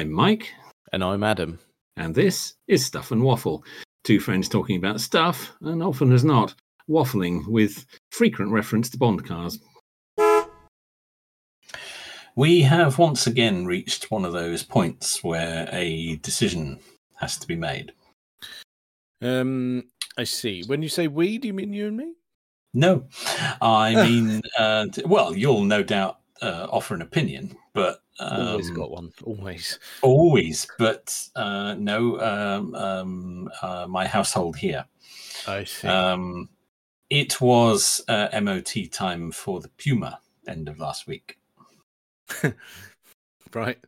I'm Mike. And I'm Adam. And this is Stuff and Waffle. Two friends talking about stuff, and often as not, waffling with frequent reference to Bond cars. We have once again reached one of those points where a decision has to be made. I see. When you say we, do you mean you and me? No. I mean, well, you'll no doubt offer an opinion, but always got one. Always. But no, my household here. I see. It was MOT time for the Puma end of last week. Right.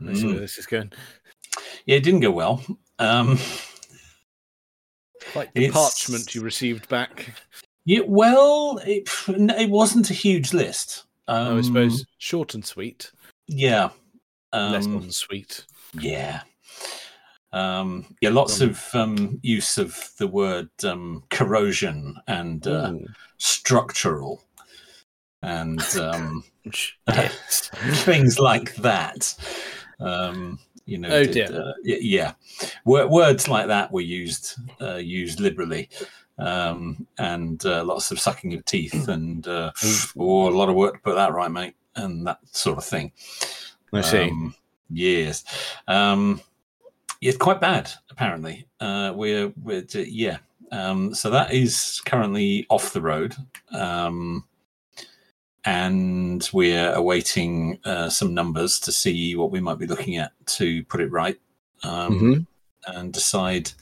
Let's see where this is going. Yeah, it didn't go well. Like the parchment you received back. Yeah, well, it wasn't a huge list. I suppose short and sweet. Yeah. Less unsweet. Yeah. Yeah, lots of use of the word corrosion and structural and things like that. You know, words like that were used liberally. And lots of sucking of teeth and a lot of work to put that right, mate, and that sort of thing. I see. Yes. It's quite bad, apparently. So that is currently off the road. And we're awaiting some numbers to see what we might be looking at to put it right and decide...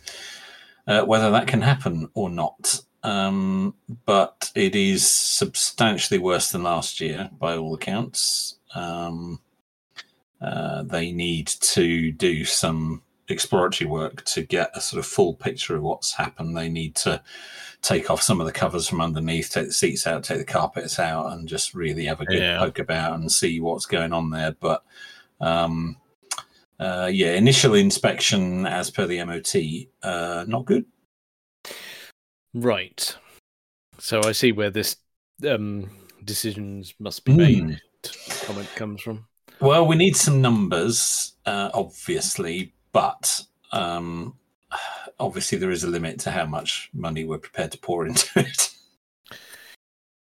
whether that can happen or not. But it is substantially worse than last year, by all accounts. They need to do some exploratory work to get a sort of full picture of what's happened. They need to take off some of the covers from underneath, take the seats out, take the carpets out, and just really have a good poke about and see what's going on there. But... initial inspection as per the MOT, not good. Right. So I see where this decisions must be made comment comes from. Well, we need some numbers, obviously, but obviously there is a limit to how much money we're prepared to pour into it.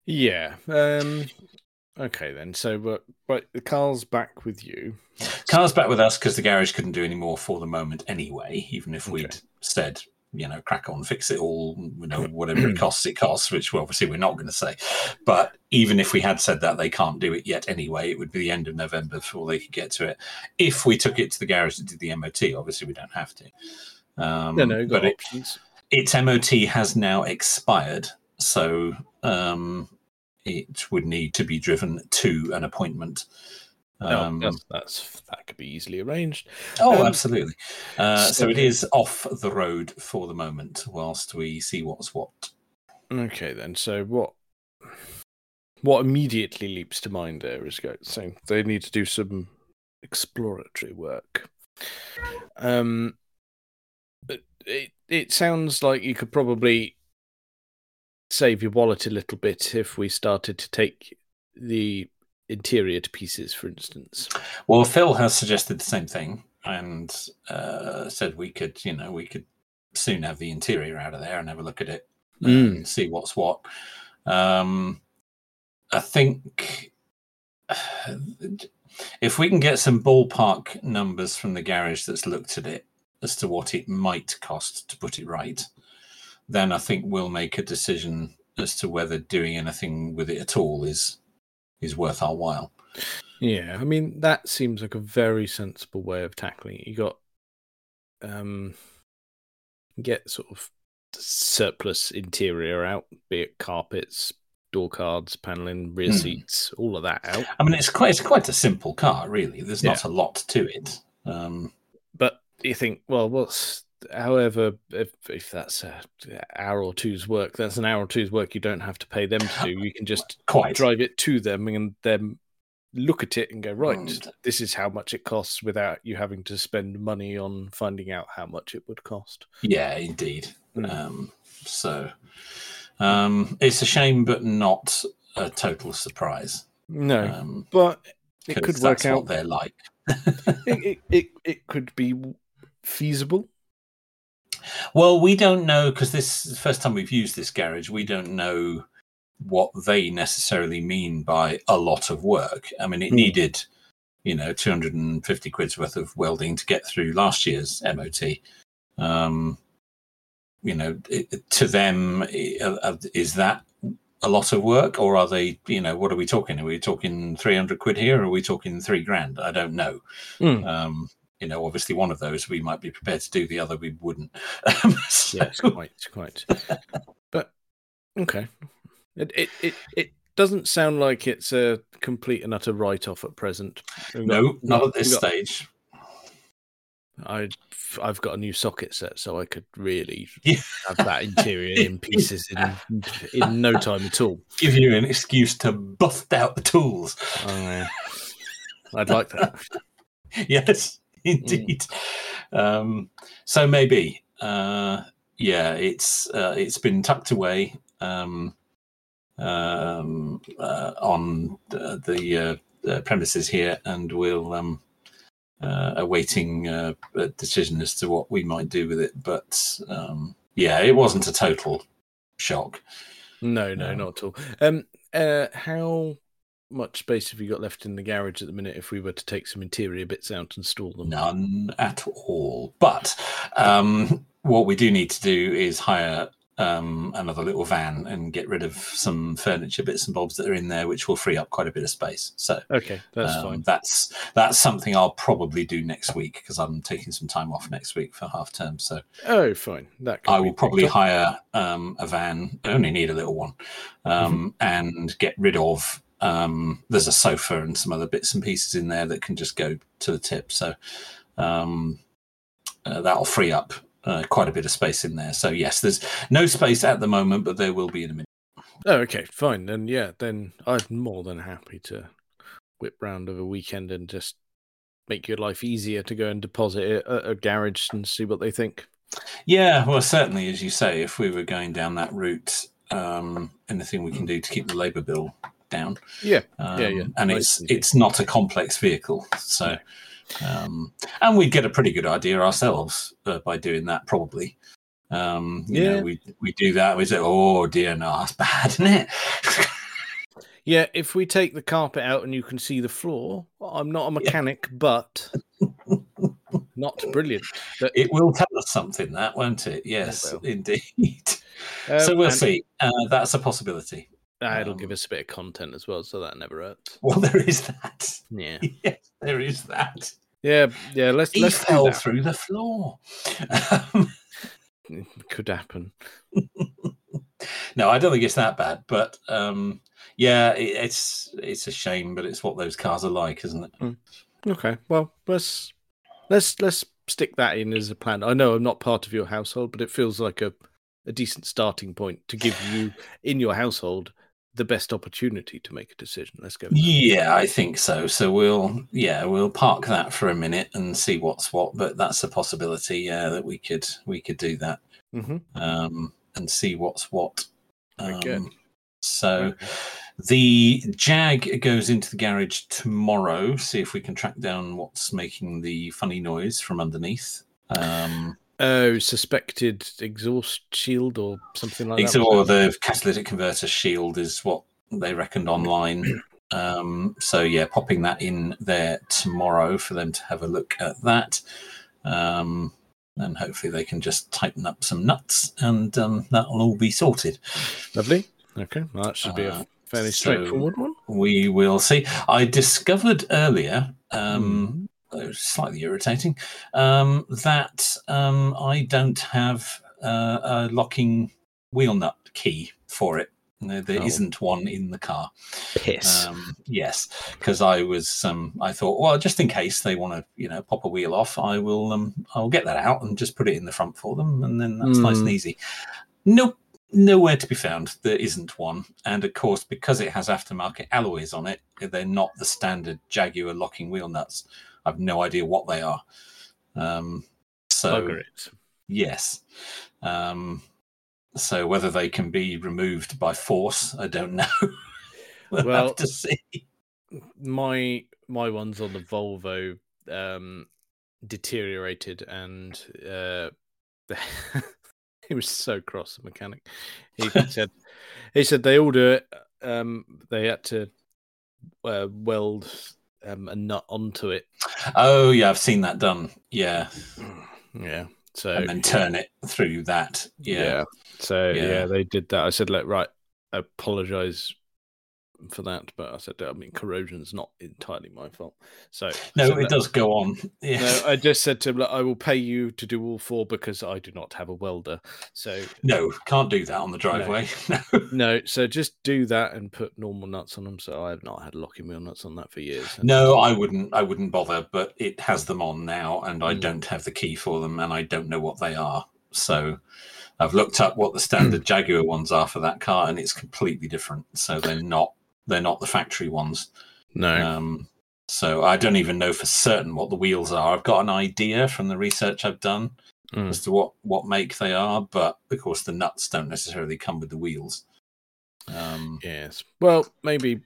Yeah. Okay, then. So, right, the car's back with you. Car's back with us because the garage couldn't do any more for the moment anyway, even if we'd said, crack on, fix it all, whatever it costs, which obviously we're not going to say. But even if we had said that, they can't do it yet anyway. It would be the end of November before they could get to it. If we took it to the garage and did the MOT, obviously we don't have to. Got options. Its MOT has now expired, so... it would need to be driven to an appointment. That could be easily arranged. Oh, absolutely. So it is off the road for the moment whilst we see what's what. Okay, then. So what immediately leaps to mind there is so they need to do some exploratory work. It sounds like you could probably... save your wallet a little bit if we started to take the interior to pieces, for instance. Well, Phil has suggested the same thing and said we could soon have the interior out of there and have a look at it and see what's what. I think if we can get some ballpark numbers from the garage that's looked at it as to what it might cost to put it right, then I think we'll make a decision as to whether doing anything with it at all is worth our while. Yeah, I mean, that seems like a very sensible way of tackling it. You got get sort of surplus interior out, be it carpets, door cards, panelling, rear seats, all of that out. I mean, it's quite a simple car, really. There's not a lot to it. But you think, well, what's... However, if that's an hour or two's work, that's an hour or two's work you don't have to pay them to do. You can just drive it to them and then look at it and go, right, this is how much it costs without you having to spend money on finding out how much it would cost. Yeah, indeed. It's a shame, but not a total surprise. No, but It could work out. What they're like. it could be feasible. Well, we don't know, because this is the first time we've used this garage. We don't know what they necessarily mean by a lot of work. I mean, it needed, you know, 250 quid's worth of welding to get through last year's MOT. You know, to them, is that a lot of work, or are they, you know, what are we talking? Are we talking 300 quid here, or are we talking $3,000? I don't know. You know, obviously one of those we might be prepared to do, the other we wouldn't. Yes, quite. But, okay. It doesn't sound like it's a complete and utter write-off at present. No, not at this stage. I've got a new socket set, so I could really have that interior in pieces in no time at all. Give you an excuse to bust out the tools. I'd like that. Yes, indeed. So maybe, it's been tucked away on the premises here, and we'll. Awaiting a decision as to what we might do with it. But, it wasn't a total shock. No, not at all. How much space have you got left in the garage at the minute if we were to take some interior bits out and store them? None at all. But what we do need to do is hire another little van and get rid of some furniture bits and bobs that are in there, which will free up quite a bit of space. So okay, that's fine. That's something I'll probably do next week, because I'm taking some time off next week for half term. So fine. I will probably hire a van. I only need a little one, and get rid of. There's a sofa and some other bits and pieces in there that can just go to the tip. So that'll free up. Quite a bit of space in there. So yes, there's no space at the moment, but there will be in a minute. Oh, okay, fine. Then then I'm more than happy to whip round over a weekend and just make your life easier to go and deposit it at a garage and see what they think. Yeah, well, certainly, as you say, if we were going down that route, anything we can do to keep the labour bill down. Yeah. And it's not a complex vehicle, so... No. And we'd get a pretty good idea ourselves by doing that, probably. You know, we do that. We say, "Oh dear, no, that's bad, isn't it?" Yeah, if we take the carpet out and you can see the floor, well, I'm not a mechanic, but not brilliant. But... It will tell us something, that, won't it? Yes, it indeed. So we'll see. That's a possibility. It'll give us a bit of content as well, so that never hurts. Well, there is that. Yeah. Yes, there is that. Yeah. Let's do fell that. Through the floor. Could happen. No, I don't think it's that bad, but it's a shame, but it's what those cars are like, isn't it? Okay. Well, let's stick that in as a plan. I know I'm not part of your household, but it feels like a decent starting point to give you in your household the best opportunity to make a decision. Let's go. Yeah, I think so. So we'll park that for a minute and see what's what, but that's a possibility, that we could do that. And see what's what. So the Jag goes into the garage tomorrow. See if we can track down what's making the funny noise from underneath. Suspected exhaust shield or something like that. Or the catalytic converter shield is what they reckoned online. Popping that in there tomorrow for them to have a look at that. And hopefully they can just tighten up some nuts and that'll all be sorted. Lovely. Okay, well, that should be a fairly straightforward one. We will see. I discovered earlier... slightly irritating, that I don't have a locking wheel nut key for it. There isn't one in the car. Piss. Yes, because I thought, well, just in case they want to, you know, pop a wheel off, I'll get that out and just put it in the front for them, and then that's nice and easy. Nope. Nowhere to be found. There isn't one. And of course, because it has aftermarket alloys on it, they're not the standard Jaguar locking wheel nuts. I've no idea what they are. Bugger it. Yes. So whether they can be removed by force, I don't know. We'll have to see. My my one's on the Volvo, deteriorated, and he was so cross, the mechanic. He said they all do it. They had to weld a nut onto it. Oh yeah, I've seen that done. Yeah, yeah. So and then turn it through that. Yeah. So they did that. I said, look, right, I apologise for that, but I said, I mean, corrosion's not entirely my fault. So no, it does go on. Yeah. No, I just said to him, look, I will pay you to do all four because I do not have a welder. So no, can't do that on the driveway. No. So just do that and put normal nuts on them. So I have not had locking wheel nuts on that for years. No, I wouldn't bother. But it has them on now, and I don't have the key for them, and I don't know what they are. So I've looked up what the standard Jaguar ones are for that car, and it's completely different. So they're not the factory ones. No. So I don't even know for certain what the wheels are. I've got an idea from the research I've done as to what make they are, but of course the nuts don't necessarily come with the wheels. Yes. Well, maybe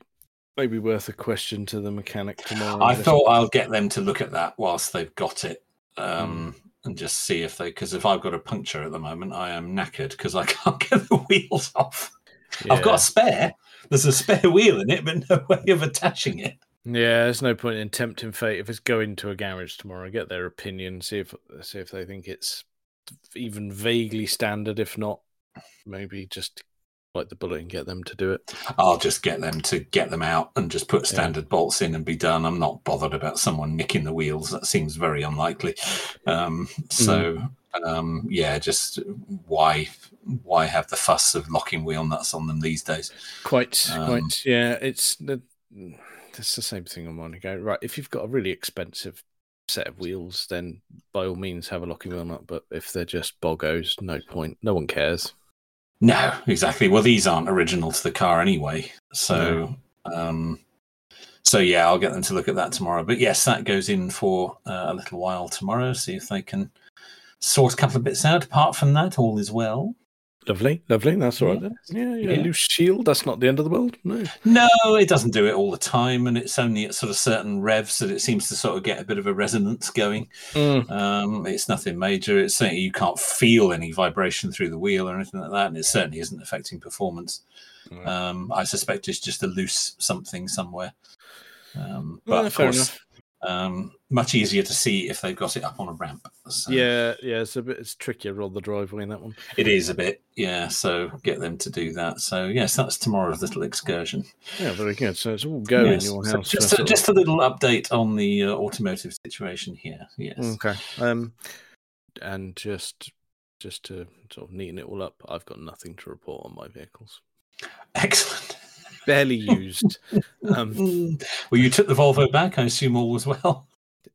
worth a question to the mechanic tomorrow. I thought I'll get them to look at that whilst they've got it. And just see if they, because if I've got a puncture at the moment, I am knackered because I can't get the wheels off. Yeah. I've got a spare. There's a spare wheel in it, but no way of attaching it. Yeah, there's no point in tempting fate. If it's going to a garage tomorrow, get their opinion, see if they think it's even vaguely standard. If not, maybe just bite the bullet and get them to do it. I'll just get them to get them out and just put standard bolts in and be done. I'm not bothered about someone nicking the wheels. That seems very unlikely. Just why have the fuss of locking wheel nuts on them these days? Quite. Yeah, it's the same thing I'm on to go. Right, if you've got a really expensive set of wheels, then by all means have a locking wheel nut. But if they're just boggos, no point. No one cares. No, exactly. Well, these aren't original to the car anyway. So, I'll get them to look at that tomorrow. But yes, that goes in for a little while tomorrow. See if they can sort a couple of bits out. Apart from that, all is well. Lovely. That's all right then. Yeah. Loose shield. That's not the end of the world. No, it doesn't do it all the time, and it's only at sort of certain revs that it seems to sort of get a bit of a resonance going. It's nothing major. It's certainly you can't feel any vibration through the wheel or anything like that, and it certainly isn't affecting performance. I suspect it's just a loose something somewhere. But of course, much easier to see if they've got it up on a ramp. So. Yeah, it's trickier on the driveway in that one. It is a bit, yeah. So get them to do that. So yes, that's tomorrow's little excursion. Yeah, very good. So it's all going in your house. So just a little update on the automotive situation here. Yes. Okay. And just to sort of neaten it all up, I've got nothing to report on my vehicles. Excellent. Barely used. Well, you took the Volvo back. I assume all was well.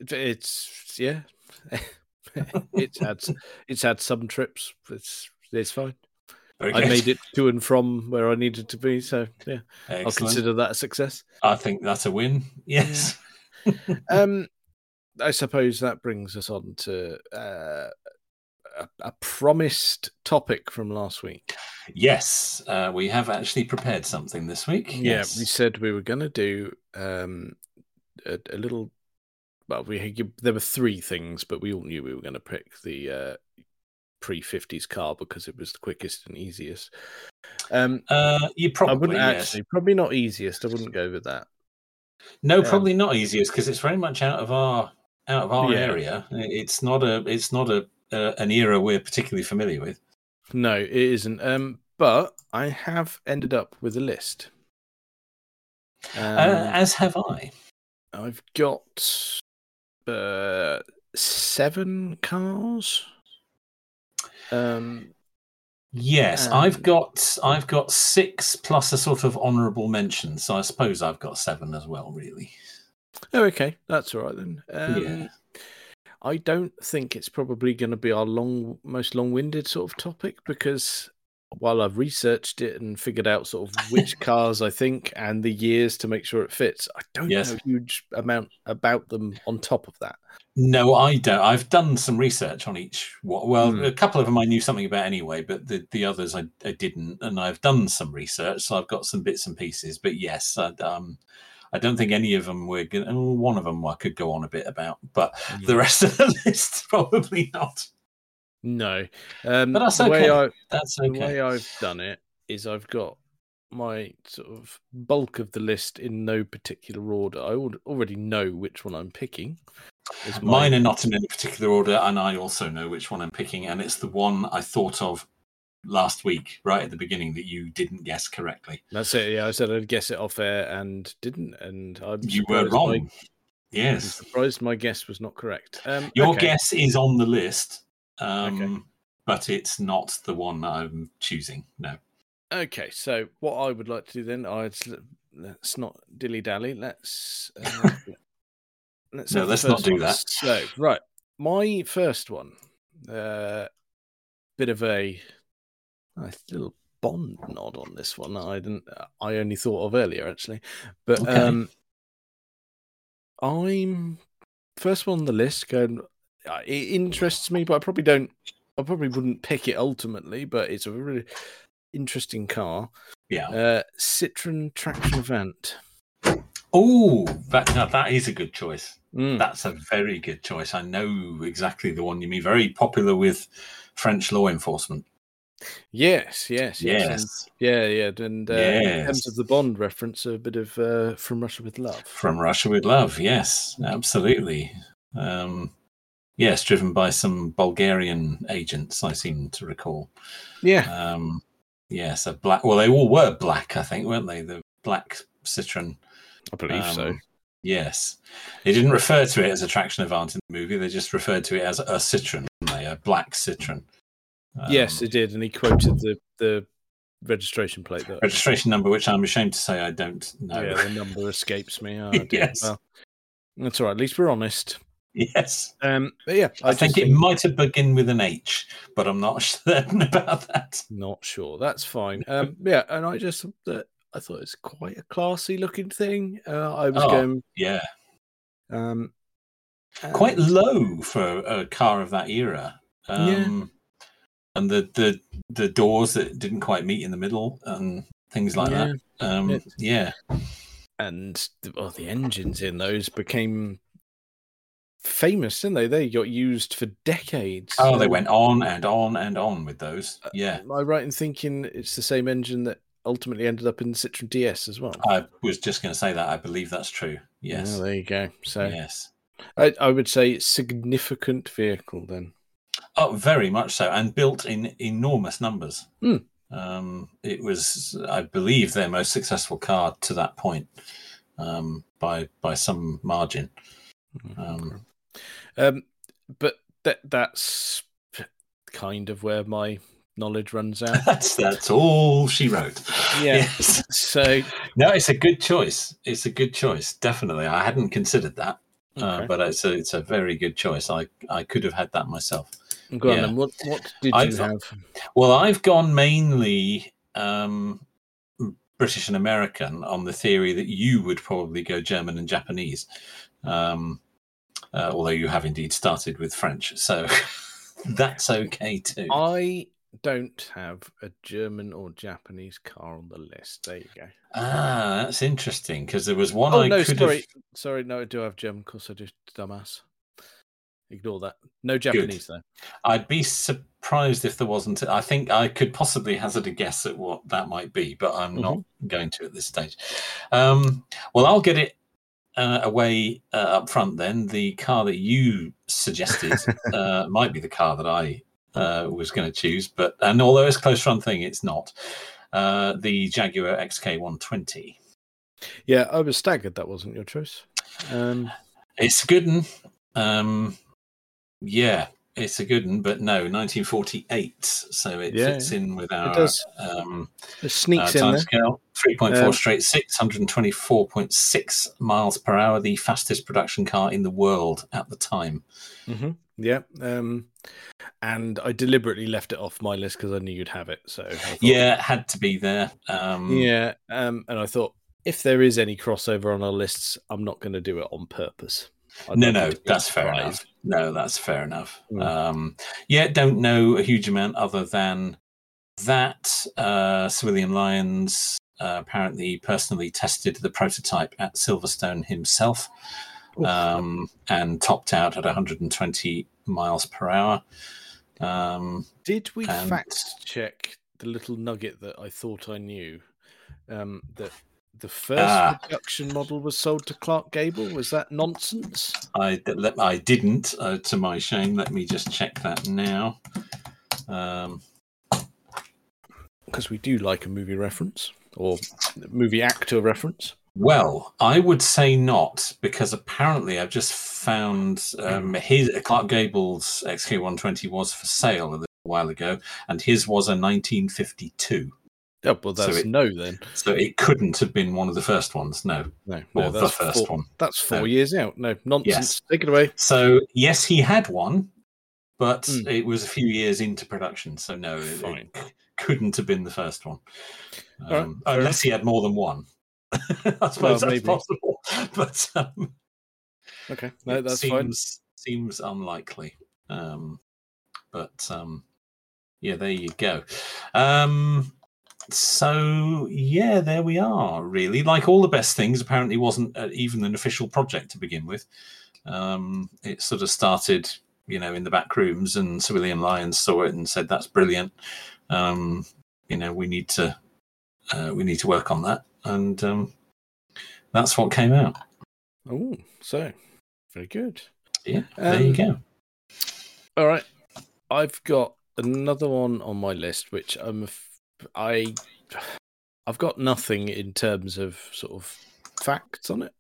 It's had some trips. It's fine. I made it to and from where I needed to be. So yeah, excellent. I'll consider that a success. I think that's a win. Yes. I suppose that brings us on to a promised topic from last week. Yes, we have actually prepared something this week. Yes. Yeah, we said we were going to do a little. Well, there were three things, but we all knew we were going to pick the pre-50s car because it was the quickest and easiest. Probably not easiest. I wouldn't go with that. No, probably not easiest because it's very much out of our area. It's not an era we're particularly familiar with. No, it isn't. But I have ended up with a list. As have I. I've got 7 cars. Yes, and I've got 6 plus a sort of honourable mention, so I suppose I've got 7 as well, really. Oh, okay, that's all right then. I don't think it's probably going to be our most long-winded sort of topic because while I've researched it and figured out sort of which cars I think and the years to make sure it fits, I don't know a huge amount about them on top of that. No, I don't. I've done some research on each. Well, a couple of them I knew something about anyway, but the others I didn't. And I've done some research, so I've got some bits and pieces. But yes, I don't think any of them were good. Oh, one of them I could go on a bit about, but the rest of the list probably not. No. But that's okay. The way I've done it is I've got my sort of bulk of the list in no particular order. I would already know which one I'm picking. Mine are not in any particular order, and I also know which one I'm picking, and it's the one I thought of last week, right at the beginning, that you didn't guess correctly. That's it. Yeah, I said I'd guess it off air and didn't, and you were wrong. I'm surprised my guess was not correct. Your guess is on the list, but it's not the one I'm choosing. No. Okay, so what I would like to do then, let's not dilly dally. Let's not do that. So, right, my first one, bit of a little Bond nod on this one. I only thought of earlier actually, but I'm first one on the list. It interests me, but I probably wouldn't pick it ultimately. But it's a really interesting car. Yeah, Citroën Traction Avant. Oh, that is a good choice. Mm. That's a very good choice. I know exactly the one you mean. Very popular with French law enforcement. Yes. And in terms of the Bond reference, a bit of From Russia with Love. From Russia with Love, yes, absolutely. Yes, driven by some Bulgarian agents, I seem to recall. Yeah. Yes, a black. Well, they all were black, I think, weren't they? The black Citroën. I believe so. Yes. They didn't refer to it as a Traction Avant in the movie. They just referred to it as a Citroën, a black Citroën. Yes, they did, and he quoted the registration plate. Registration number, which I'm ashamed to say I don't know. Yeah, the number escapes me. Oh, yes. Well, that's all right. At least we're honest. Yes. But yeah, I think it might have begun with an H, but I'm not certain about that. Not sure. That's fine. Yeah, and I thought it was quite a classy looking thing. I was going. Yeah. Quite low for a car of that era. And the doors that didn't quite meet in the middle and things like that. And the engines in those became famous, didn't they? They got used for decades. Oh, they went on and on and on with those. Yeah. Am I right in thinking it's the same engine that ultimately ended up in the Citroën DS as well? I was just going to say that. I believe that's true. Yes. Oh, there you go. So yes, I would say significant vehicle then. Oh, very much so, and built in enormous numbers. Mm. It was, I believe, their most successful car to that point, by some margin. But that's kind of where my knowledge runs out. That's all she wrote. Yes. So no, it's a good choice. It's a good choice, definitely. I hadn't considered that, but it's a very good choice. I could have had that myself. Go on, then. What did you have? Well, I've gone mainly British and American on the theory that you would probably go German and Japanese, although you have indeed started with French. So that's okay too. I don't have a German or Japanese car on the list. There you go. Ah, that's interesting because there was one. Oh, I do have German. Of course, I do. Dumbass. Ignore that. No Japanese, though. I'd be surprised if there wasn't. I think I could possibly hazard a guess at what that might be, but I'm not going to at this stage. Well, I'll get it away up front then. The car that you suggested might be the car that I was going to choose, and although it's a close-run thing, it's not. The Jaguar XK120. Yeah, I was staggered that wasn't your choice. It's a good one. Yeah, it's a good one, but no, 1948. So it fits in with our time scale. 3.4 straight six, 124.6 miles per hour, the fastest production car in the world at the time. Mm-hmm. Yeah. And I deliberately left it off my list because I knew you'd have it. So it had to be there. And I thought if there is any crossover on our lists, I'm not going to do it on purpose. No, that's fair enough. No, that's fair enough. Don't know a huge amount other than that. Sir William Lyons, apparently personally tested the prototype at Silverstone himself, and topped out at 120 miles per hour. Did we fact check the little nugget that I thought I knew, that the first production model was sold to Clark Gable? Was that nonsense? I didn't, to my shame. Let me just check that now. Because we do like a movie reference or movie actor reference. Well, I would say not, because apparently I've just found Clark Gable's XK120 was for sale a little while ago, and his was a 1952. Oh, well, that's no then. So it couldn't have been one of the first ones, no, the first one. That's 4 years out. No, nonsense. Yes. Take it away. So, yes, he had one, but it was a few years into production, so no, it couldn't have been the first one. Right. Unless he had more than one. I suppose that's possible, but okay, no, that's fine. Seems unlikely, but yeah, there you go. So yeah, there we are. Really, like all the best things, apparently wasn't even an official project to begin with. It sort of started, in the back rooms, and Sir William Lyons saw it and said, "That's brilliant. We need to work on that." And that's what came out. Oh, so very good. Yeah, there you go. All right, I've got another one on my list, which I've got nothing in terms of sort of facts on it.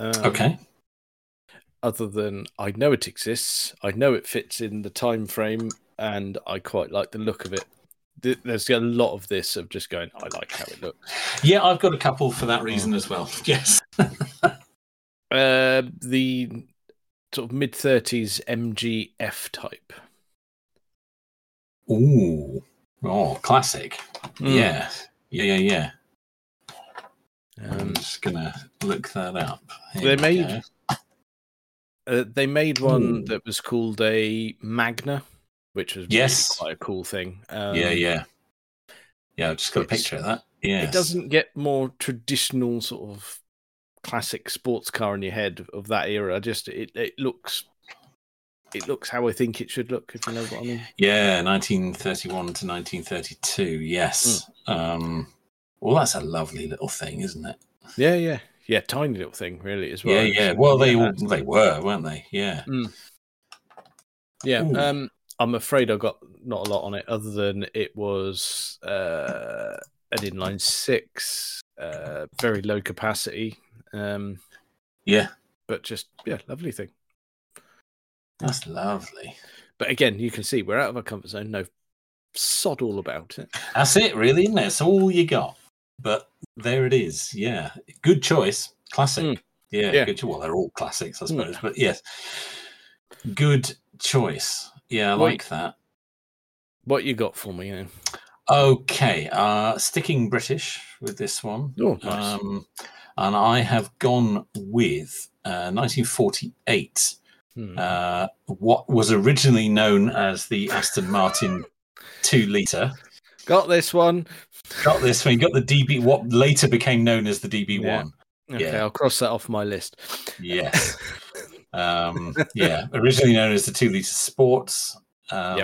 Okay. Other than I know it exists, I know it fits in the time frame, and I quite like the look of it. There's a lot of this of just going, I like how it looks. Yeah, I've got a couple for that reason as well. Yes. The sort of mid-30s MGF type. Ooh. Oh, classic. Mm. Yeah. I'm just going to look that up. They made one that was called a Magna, which was really quite a cool thing. Yeah, I've just got a picture of that. Yeah, it doesn't get more traditional sort of classic sports car in your head of that era. Just it looks how I think it should look, if you know what I mean. Yeah, 1931 to 1932, yes. Mm. Well, that's a lovely little thing, isn't it? Yeah, tiny little thing, really, as well. Yeah. Well, they were, weren't they? Yeah. Mm. Yeah, ooh. I'm afraid I got not a lot on it, other than it was an inline six, very low capacity. But just lovely thing. That's lovely. But again, you can see we're out of our comfort zone. No, sod all about it. That's it, really, isn't it? It's all you got. But there it is. Yeah, good choice. Classic. Mm. Yeah, good choice. Well, they're all classics, I suppose. Mm. But yes, good choice. Yeah, I like that. What you got for me then? Okay, sticking British with this one. Oh, nice. And I have gone with 1948, what was originally known as the Aston Martin 2-litre. Got this one. Got the DB, what later became known as the DB1. Yeah. Okay, I'll cross that off my list. Yes. Originally known as the 2-litre Sports, but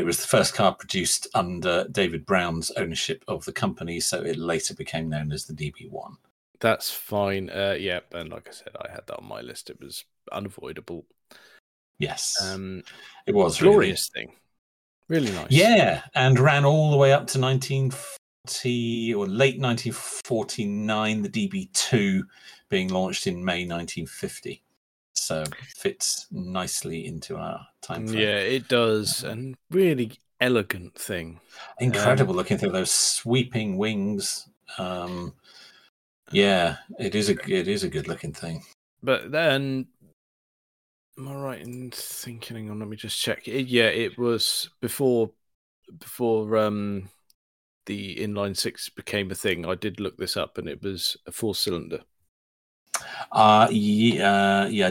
it was the first car produced under David Brown's ownership of the company, so it later became known as the DB1. That's fine. And like I said, I had that on my list. It was unavoidable. Yes, it was a glorious thing. Really nice. Yeah, and ran all the way up to 1940 or late 1949. The DB2 being launched in May 1950. So fits nicely into our time frame. Yeah, it does. And really elegant thing. Incredible looking thing. Those sweeping wings. It is a good looking thing. But then, am I right in thinking? Hang on, let me just check. It was before the inline six became a thing. I did look this up, and it was a 4-cylinder. I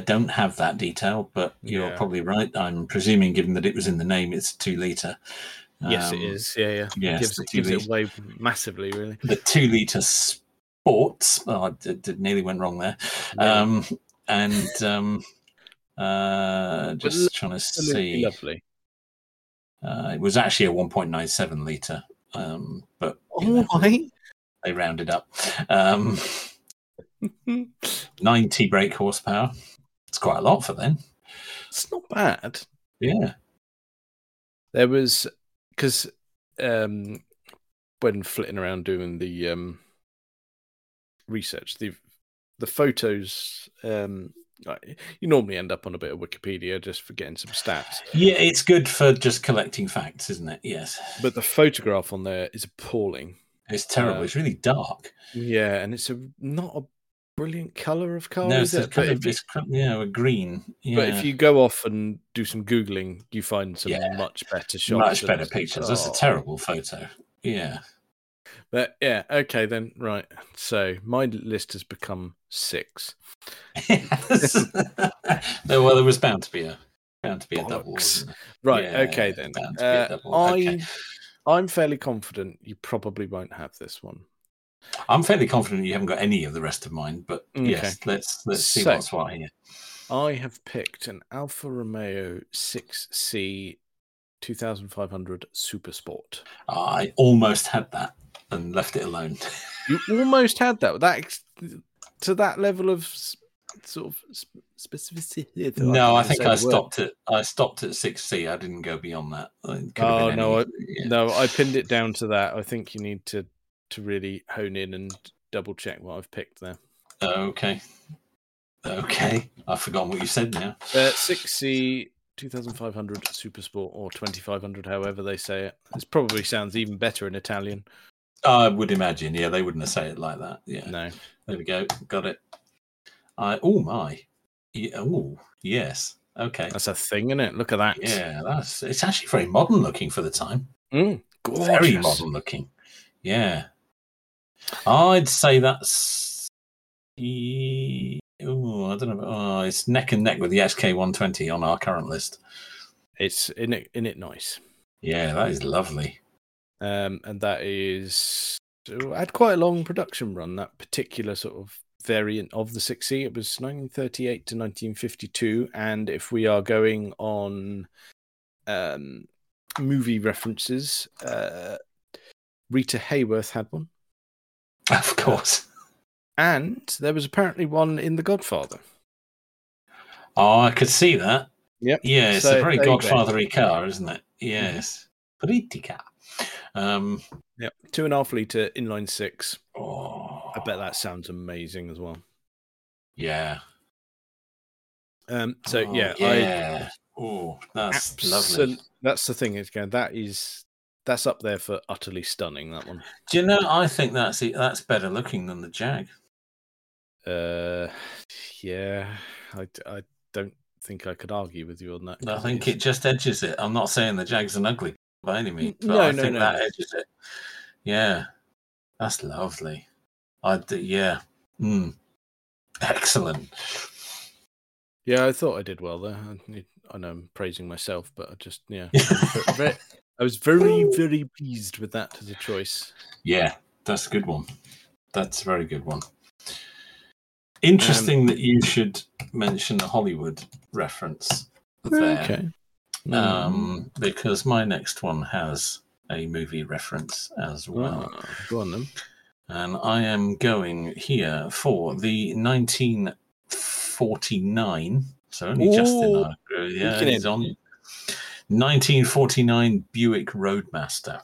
don't have that detail, but you're probably right. I'm presuming, given that it was in the name, it's 2-litre. Yes, it is. Yeah, yeah. Yes, it gives it away massively, really. The 2-litre sports. Oh, I nearly went wrong there. Yeah. Just trying to see. Lovely. It was actually a 1.97 litre, but they rounded up. 90 brake horsepower. It's quite a lot for then. It's not bad. Yeah. There was, because when flitting around doing the research, the photos, you normally end up on a bit of Wikipedia just for getting some stats. Yeah, it's good for just collecting facts, isn't it? Yes. But the photograph on there is appalling. It's terrible. It's really dark. Yeah, and it's not a brilliant colour of car, is it? A green. Yeah. But if you go off and do some Googling, you find some much better shots. Much better pictures. That's a terrible photo. Yeah. But yeah, okay then, right. So my list has become 6. Yes. Well, there was bound to be a double. Right, yeah, okay then. I'm fairly confident you probably won't have this one. I'm fairly confident you haven't got any of the rest of mine, but yes, let's see what's what here. I have picked an Alfa Romeo 6C 2500 Supersport. I almost had that and left it alone. You almost had that. To that level of sort of specificity. No, I think I stopped it. I stopped at 6C. I didn't go beyond that. I pinned it down to that. I think you need to really hone in and double check what I've picked there. Okay. I've forgotten what you said now. 6C 2500 Supersport, or 2500, however they say it. This probably sounds even better in Italian. I would imagine. Yeah, they wouldn't say it like that. Yeah. No. There we go. Got it. Yeah, oh, yes. Okay. That's a thing, isn't it? Look at that. Yeah, it's actually very modern looking for the time. Gorgeous. Very modern looking. Yeah. I'd say that's... I don't know. It's neck and neck with the XK120 on our current list. It's in it nice. Yeah, that is lovely. And that is... had quite a long production run, that particular sort of variant of the 6C. It was 1938 to 1952. And if we are going on movie references... Rita Hayworth had one. Of course. And there was apparently one in The Godfather. Oh, I could see that. Yep. Yeah, it's a very Godfather-y car, isn't it? Yes. Pretty car. Yep. 2.5 litre inline 6. Oh. I bet that sounds amazing as well. Yeah. That's lovely. That's the thing. That's up there for utterly stunning, that one. Do you know, I think that's better looking than the Jag. I don't think I could argue with you on that. I think it just edges it. I'm not saying the Jag's an ugly by any means, but I think that edges it. Yeah, that's lovely. Excellent. Yeah, I thought I did well there. I know I'm praising myself, but I just, I was very, very pleased with that as a choice. Yeah, that's a good one. That's a very good one. Interesting that you should mention the Hollywood reference there. Okay. Because my next one has a movie reference as well. Oh, go on then. And I am going here for the 1949. So only just in our group. Yeah, it's on. 1949 Buick Roadmaster.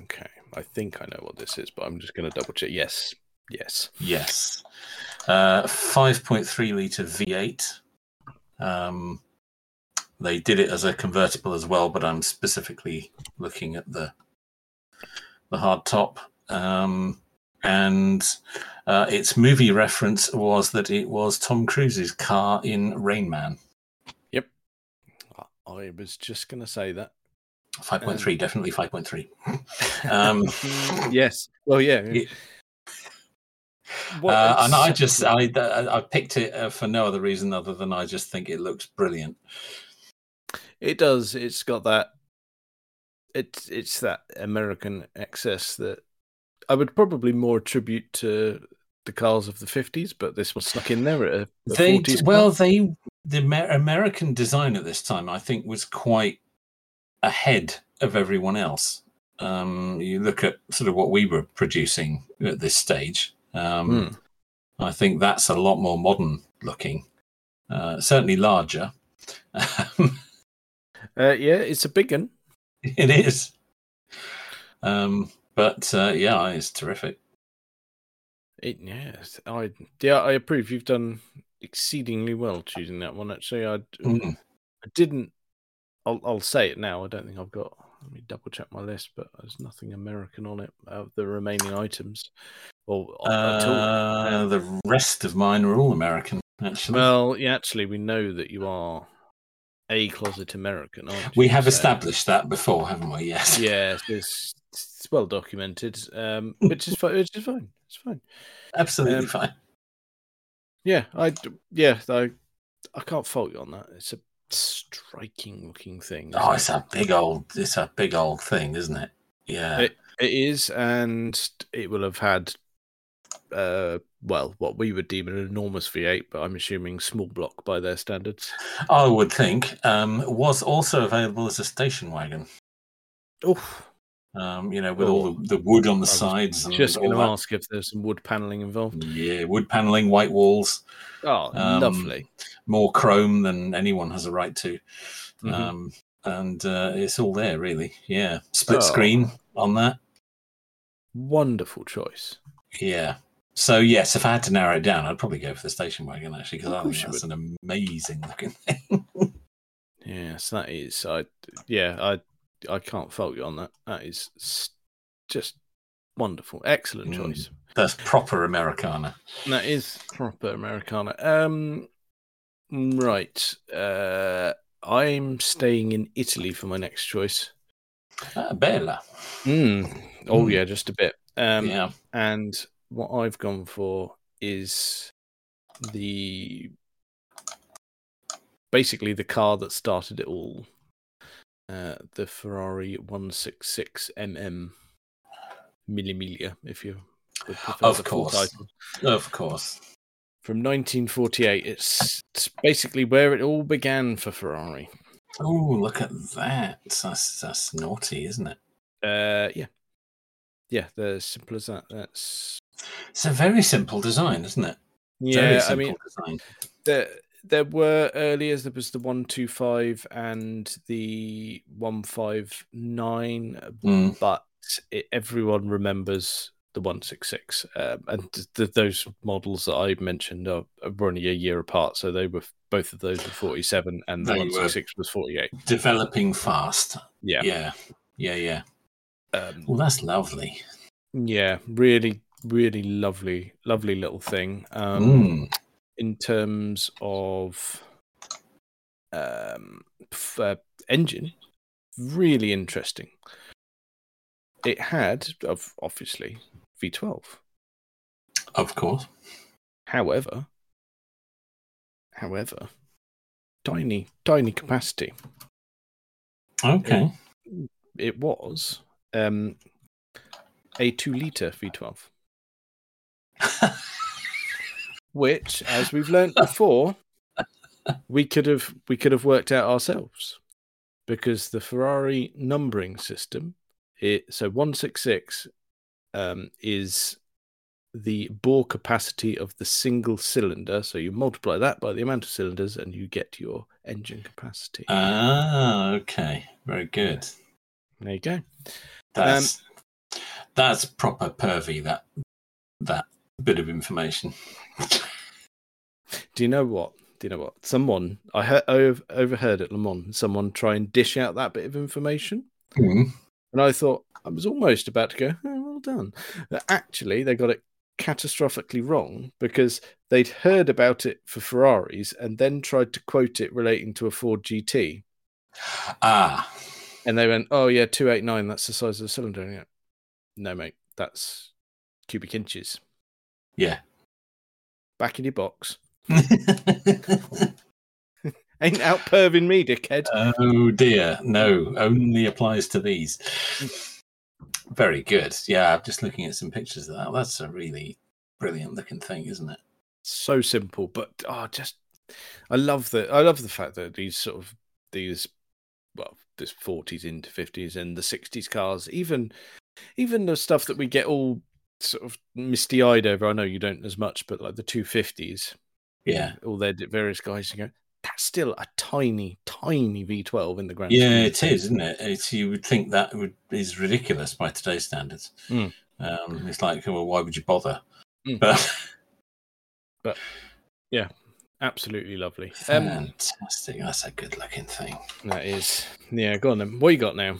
Okay, I think I know what this is, but I'm just going to double check. Yes. 5.3 litre V8. They did it as a convertible as well, but I'm specifically looking at the hard top. And its movie reference was that it was Tom Cruise's car in Rain Man. I was just going to say that. 5.3, definitely 5.3. Yes. Well, yeah. And I picked it for no other reason other than I just think it looks brilliant. It does. It's got that it's that American excess that I would probably more attribute to the cars of the 50s, but this was snuck in there at a 40s. Well, the American design at this time, I think, was quite ahead of everyone else. You look at sort of what we were producing at this stage. I think that's a lot more modern looking, certainly larger. Yeah, it's a big one. It is. But yeah, it's terrific. I approve. You've done exceedingly well choosing that one. Actually, I didn't. I'll say it now. I don't think I've got. Let me double check my list, but there's nothing American on it. The remaining items, the rest of mine are all American. Actually, well, yeah, actually, we know that you are a closet American, aren't you? We have established that before, haven't we? Yes. Yes, it's well documented, which is fine. It's fine. Absolutely fine. Yeah, I can't fault you on that. It's a striking looking thing. Oh, it's a big old thing, isn't it? Yeah, it is, and it will have had, what we would deem an enormous V8, but I'm assuming small block by their standards. I would think. Was also available as a station wagon. Oof. With all the wood on the sides. Just going to ask if there's some wood panelling involved. Yeah, wood panelling, white walls. Oh, lovely. More chrome than anyone has a right to. Mm-hmm. And it's all there, really. Yeah. Split screen on that. Wonderful choice. Yeah. So, yes, if I had to narrow it down, I'd probably go for the station wagon, actually, because I think that's an amazing-looking thing. Yes, that is. I can't fault you on that. That is just wonderful. Excellent choice. That's proper Americana. That is proper Americana. Right. I'm staying in Italy for my next choice. Bella. Oh, yeah, just a bit. Yeah. And what I've gone for is basically the car that started it all. The Ferrari 166 MM Mille Miglia, if you would prefer. Of course. Title. Of course. From 1948. It's basically where it all began for Ferrari. Oh, look at that. That's naughty, isn't it? Yeah. Yeah, they're simple as that. It's a very simple design, isn't it? Yeah, I mean, there were earlier, there was the 125 and the 159, but everyone remembers the 166. And those models that I mentioned are only a year apart, so they were both of those were 47 and the 166 was 48. Developing fast. Yeah. Yeah, yeah, yeah. Well, that's lovely. Yeah, really, really lovely, lovely little thing. In terms of engine, really interesting. It had, obviously, V12. Of course. However, tiny, tiny capacity. Okay. It was a 2-litre V12. Which, as we've learned before, we could have worked out ourselves, because the Ferrari numbering system, 166 is the bore capacity of the single cylinder. So you multiply that by the amount of cylinders, and you get your engine capacity. Ah, okay, very good. There you go. That's proper pervy. That bit of information. Do you know what? Someone, I overheard at Le Mans, someone try and dish out that bit of information. Mm-hmm. And I thought, I was almost about to go, oh, well done. But actually, they got it catastrophically wrong, because they'd heard about it for Ferraris and then tried to quote it relating to a Ford GT. Ah. And they went, oh, yeah, 289, that's the size of the cylinder. Yeah. No, mate, that's cubic inches. Yeah. Back in your box. Ain't out perving me, dickhead. Oh, dear. No, only applies to these. Very good. Yeah, I'm just looking at some pictures of that. That's a really brilliant looking thing, isn't it? So simple, but I love the fact that these sort of this 40s into 50s and the 60s cars, even the stuff that we get all sort of misty-eyed over. I know you don't as much, but like the 250s, yeah, all their various guys, you go, that's still a tiny, tiny V12 in the grand. Yeah, it is, isn't it? You would think that is ridiculous by today's standards. Mm. It's like, well, why would you bother? Mm. But yeah, absolutely lovely. Fantastic. That's a good looking thing. That is. Yeah, go on then. What you got now?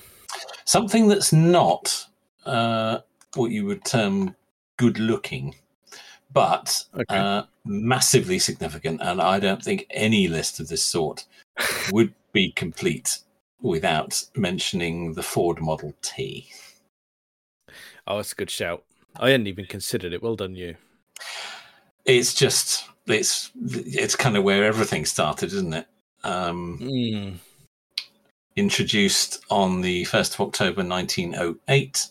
Something that's not what you would term good looking, but okay, massively significant. And I don't think any list of this sort would be complete without mentioning the Ford Model T. Oh, that's a good shout. I hadn't even considered it. Well done, you. It's just, it's kind of where everything started, isn't it? Introduced on the 1st of October 1908,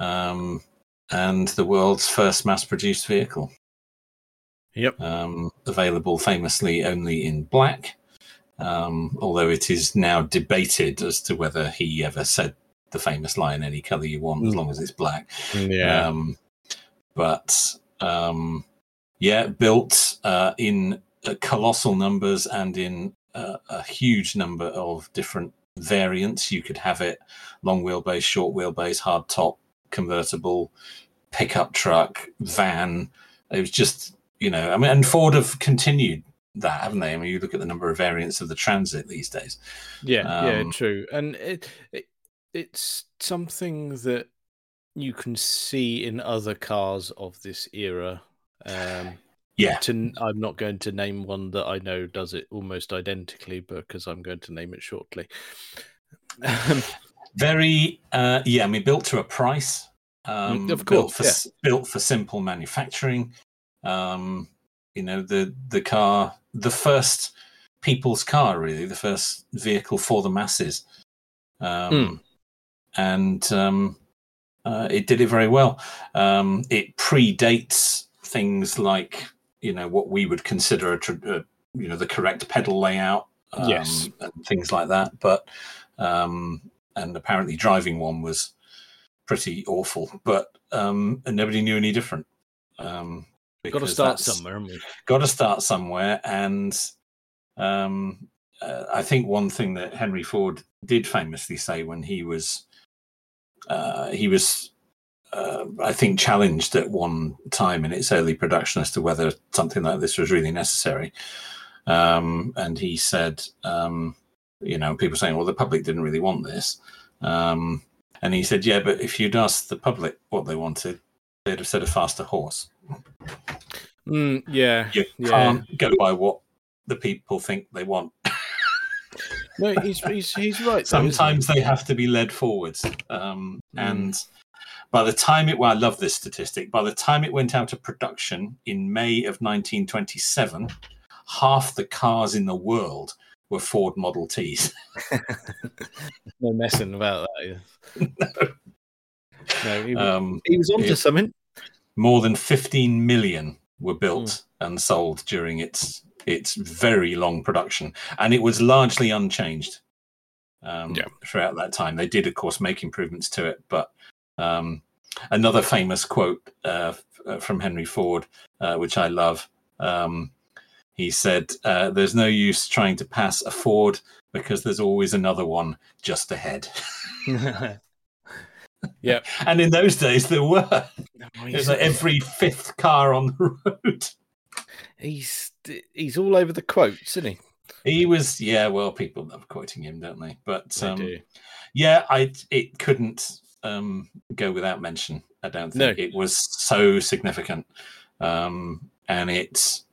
and the world's first mass-produced vehicle. Yep. Available famously only in black, although it is now debated as to whether he ever said the famous line, any colour you want, as long as it's black. Yeah. Yeah, built in colossal numbers and in a huge number of different variants. You could have it long wheelbase, short wheelbase, hard top, convertible, pickup truck, van. It was just, I mean, and Ford have continued that, haven't they? I mean, you look at the number of variants of the Transit these days. Yeah, true. And it's something that you can see in other cars of this era. I'm not going to name one that I know does it almost identically, because I'm going to name it shortly. Built to a price. Of course, built for simple manufacturing. The car, the first people's car, really, the first vehicle for the masses, and it did it very well. It predates things like what we would consider the correct pedal layout, and things like that. But and apparently driving one was pretty awful, but and nobody knew any different. Got to start somewhere. Haven't we? Got to start somewhere, and I think one thing that Henry Ford did famously say when he was challenged at one time in its early production as to whether something like this was really necessary. And he said, people saying, well, the public didn't really want this. And he said, yeah, but if you'd asked the public what they wanted, they'd have said a faster horse. You can't go by what the people think they want. No, he's right. Sometimes they have to be led forwards. By the time I love this statistic, by the time it went out of production in May of 1927, half the cars in the world were Ford Model Ts. No messing about that. No, he was onto something. More than 15 million were built and sold during its very long production, and it was largely unchanged throughout that time. They did, of course, make improvements to it, but another famous quote from Henry Ford, which I love. He said, there's no use trying to pass a Ford because there's always another one just ahead. Yeah. And in those days, there were. It was like every fifth car on the road. He's all over the quotes, isn't he? He was, people love quoting him, don't they? But they do. It couldn't go without mention. I don't think it was so significant, and it's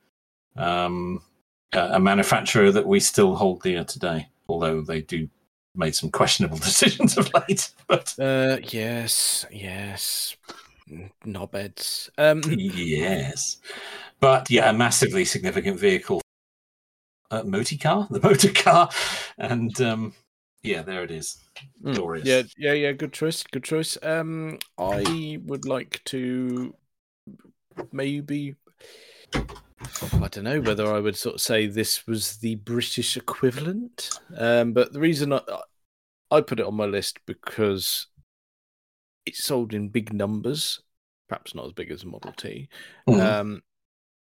a manufacturer that we still hold dear today, although they do made some questionable decisions of late. But yes, knobheads. Yes, but a massively significant vehicle the motor car, and yeah, there it is. Glorious. Yeah. Good choice. I would like to maybe. I don't know whether I would sort of say this was the British equivalent, but the reason I put it on my list because it sold in big numbers, perhaps not as big as a Model T. Mm-hmm.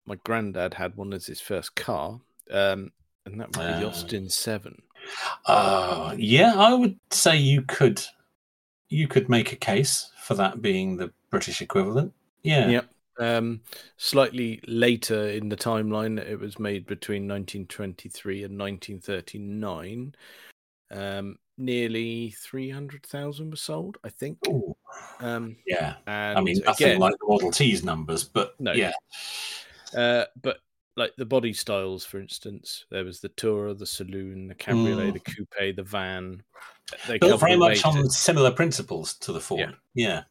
My granddad had one as his first car, and that would be the Austin 7. Yeah, I would say you could make a case for that being the British equivalent. Yeah. Yep. Slightly later in the timeline, it was made between 1923 and 1939. Nearly 300,000 were sold, I think. Yeah, and I mean nothing again, like the Model T's numbers, but no. Yeah. But like the body styles, for instance, there was the Tourer, the Saloon, the Cabriolet, the Coupe, the Van. They built very much on similar principles to the Ford. Yeah.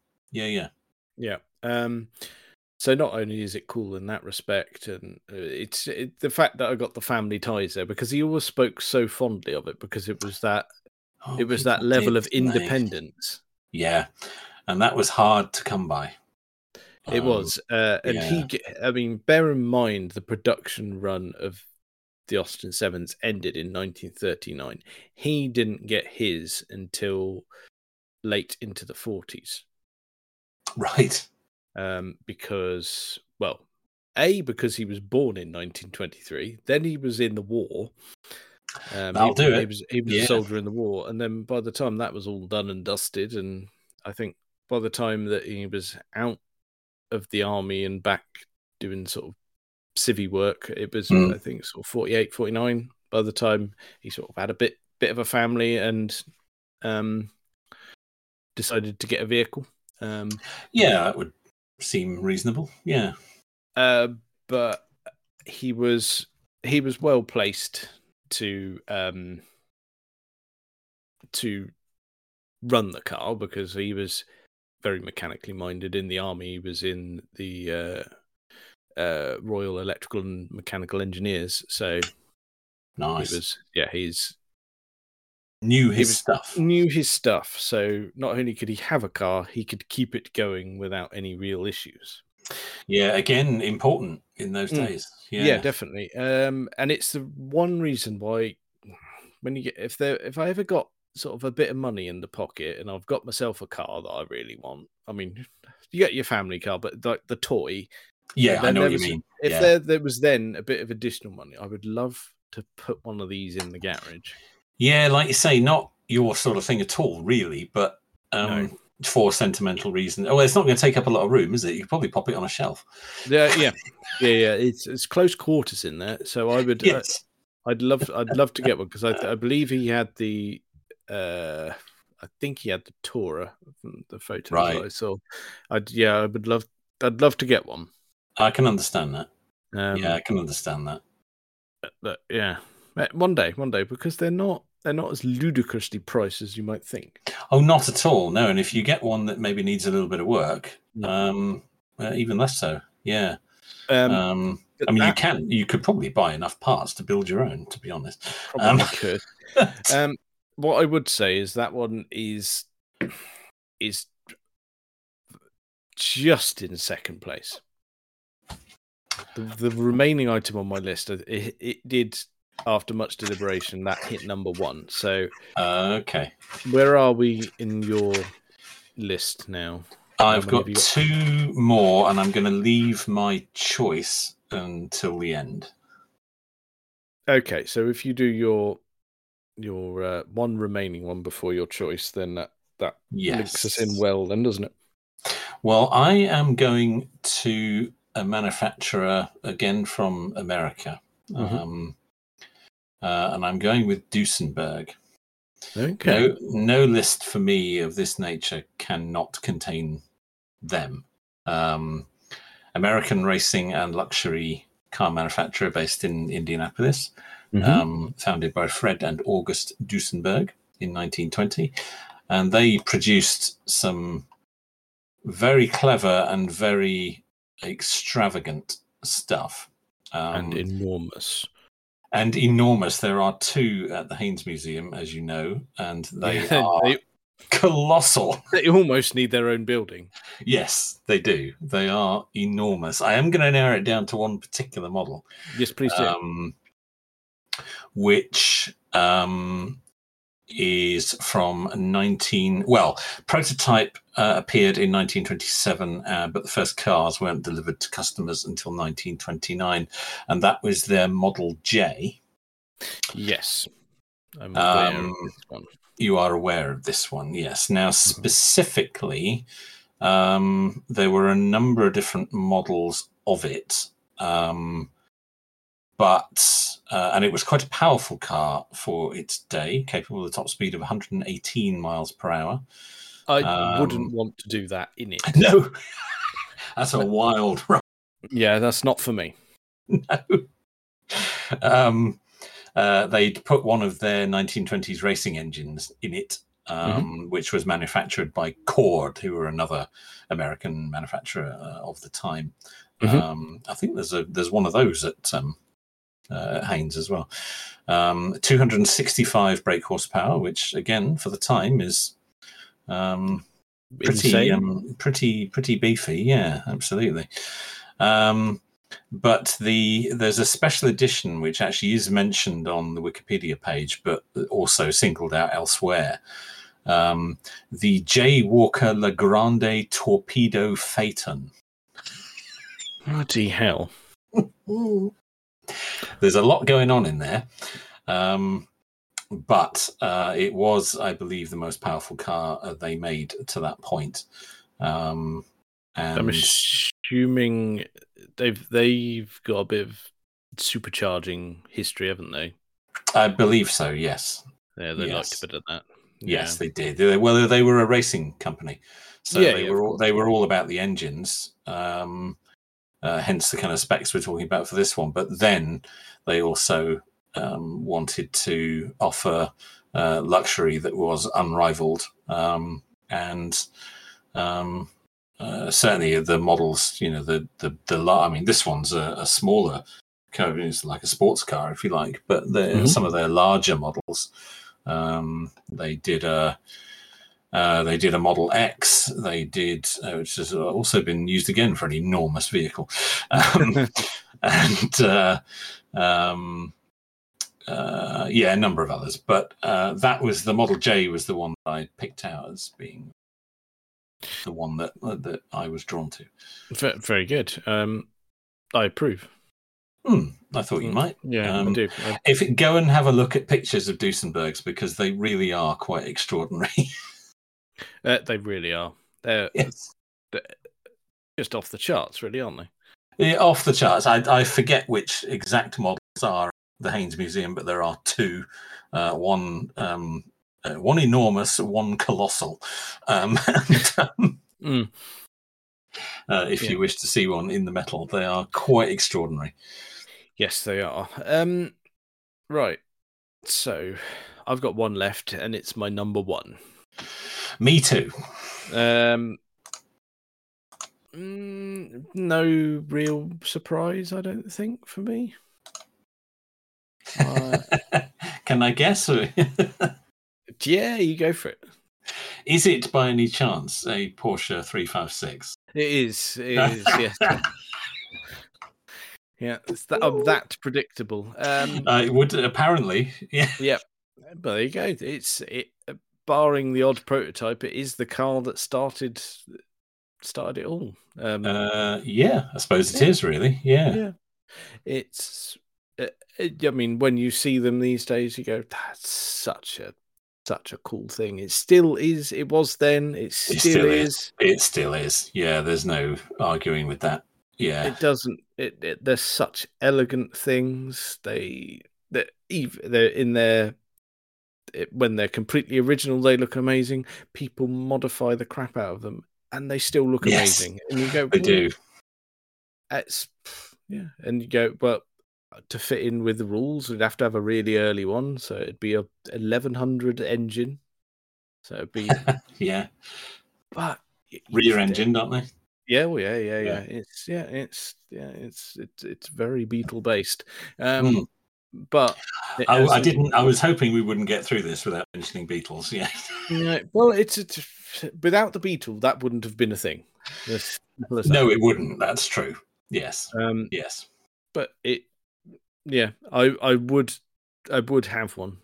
So not only is it cool in that respect, and it's the fact that I got the family ties there because he always spoke so fondly of it because it was that level of independence. Yeah, and that was hard to come by. It was, and I mean, bear in mind the production run of the Austin 7s ended in 1939. He didn't get his until late into the 40s. Right. Because he was born in 1923, then he was in the war. He was a soldier in the war, and then by the time that was all done and dusted, and I think by the time that he was out of the army and back doing sort of civvy work, it was I think sort of 48, 49 by the time he sort of had a bit of a family and decided to get a vehicle. That would seem reasonable, yeah. But he was well placed to run the car because he was very mechanically minded in the army. He was in the Royal Electrical and Mechanical Engineers. So nice. Knew his stuff. So not only could he have a car, he could keep it going without any real issues. Yeah, again, important in those days. Yeah, definitely. And it's the one reason why if I ever got sort of a bit of money in the pocket and I've got myself a car that I really want. I mean, you get your family car, but like the toy. Yeah, I know what you mean. There was then a bit of additional money, I would love to put one of these in the garage. Yeah, like you say, not your sort of thing at all, really, but no. For sentimental reasons. Well, it's not going to take up a lot of room, is it? You could probably pop it on a shelf. Yeah. It's close quarters in there, so I would. Yes. I'd love to get one because I believe he had the. I think he had the Tourer, the photos that I saw. I'd love to get one. I can understand that. I can understand that. But yeah. One day, because they're not as ludicrously priced as you might think. Oh, not at all, no. And if you get one that maybe needs a little bit of work, even less so. Yeah. I mean, you could probably buy enough parts to build your own. To be honest, probably could. What I would say is that one is just in second place. The remaining item on my list, it did. After much deliberation, that hit number one. So, okay, where are we in your list now? I've got two more, and I'm going to leave my choice until the end. Okay, so if you do your one remaining one before your choice, then that links us in well, then, doesn't it? Well, I am going to a manufacturer again from America. Mm-hmm. And I'm going with Duesenberg. Okay. No list for me of this nature cannot contain them. American racing and luxury car manufacturer based in Indianapolis, founded by Fred and August Duesenberg in 1920. And they produced some very clever and very extravagant stuff. And enormous. and enormous. There are two at the Haynes Museum, as you know, and they are colossal. They almost need their own building. Yes, they do. They are enormous. I am going to narrow it down to one particular model. Yes, please do. Which is from prototype appeared in 1927, but the first cars weren't delivered to customers until 1929, and that was their Model J. Yes. I'm aware of this one. You are aware of this one, yes. Now, specifically, there were a number of different models of it, and it was quite a powerful car for its day, capable of a top speed of 118 miles per hour. I wouldn't want to do that in it. No, that's a wild ride. Yeah, that's not for me. No. They'd put one of their 1920s racing engines in it, which was manufactured by Cord, who were another American manufacturer of the time. Mm-hmm. I think there's one of those at Haynes as well. 265 brake horsepower, which again for the time is pretty beefy. Yeah, absolutely. But there's a special edition which actually is mentioned on the Wikipedia page, but also singled out elsewhere. The Jay Walker La Grande Torpedo Phaeton. Bloody hell. There's a lot going on in there. But it was, I believe, the most powerful car they made to that point. And I'm assuming they've got a bit of supercharging history, haven't they? I believe so, yes. Yeah, they liked a bit of that. Yeah. Yes, they did. Well, they were a racing company, so they were all about the engines. Hence the kind of specs we're talking about for this one. But then they also wanted to offer luxury that was unrivaled. Certainly the models, you know, this one's a smaller car, kind of, it's like a sports car, if you like. But some of their larger models, they did a Model X. They did, which has also been used again for an enormous vehicle, a number of others. But that was the Model J, was the one that I picked out as being the one that I was drawn to. Very good. I approve. I thought you might. Yeah, I do. Go and have a look at pictures of Duesenbergs, because they really are quite extraordinary. They really are. They're just off the charts, really, aren't they? Yeah, off the charts. I forget which exact models are at the Haynes Museum, but there are two. One enormous, one colossal. If you wish to see one in the metal, they are quite extraordinary. Yes, they are. Right. So I've got one left, and it's my number one. Me too. No real surprise, I don't think, for me. Can I guess? Yeah, you go for it. Is it by any chance a Porsche 356? It is, yes. Yeah, it's that predictable. It would, apparently. Yeah. Yep. Yeah. But there you go. It's barring the odd prototype, it is the car that started it all. Yeah, I suppose it is, really. Yeah. It's. I mean, when you see them these days, you go, "That's such a cool thing." It still is. It was then. It still is. It still is. Yeah, there's no arguing with that. Yeah, it doesn't. They're such elegant things. They're in their, when they're completely original, they look amazing. People modify the crap out of them, and they still look amazing. And you go, "They do." And you go, "Well, to fit in with the rules, we'd have to have a really early one, so it'd be a 1100 engine." So it'd be but rear-engined, aren't they? Yeah, well, yeah. It's very Beetle based. But I didn't. I was hoping we wouldn't get through this without mentioning Beatles. Yeah. No, well, it's without the Beatle, that wouldn't have been a thing. As simple as that. No, it wouldn't. That's true. Yes. Yes. But it. Yeah, I would have one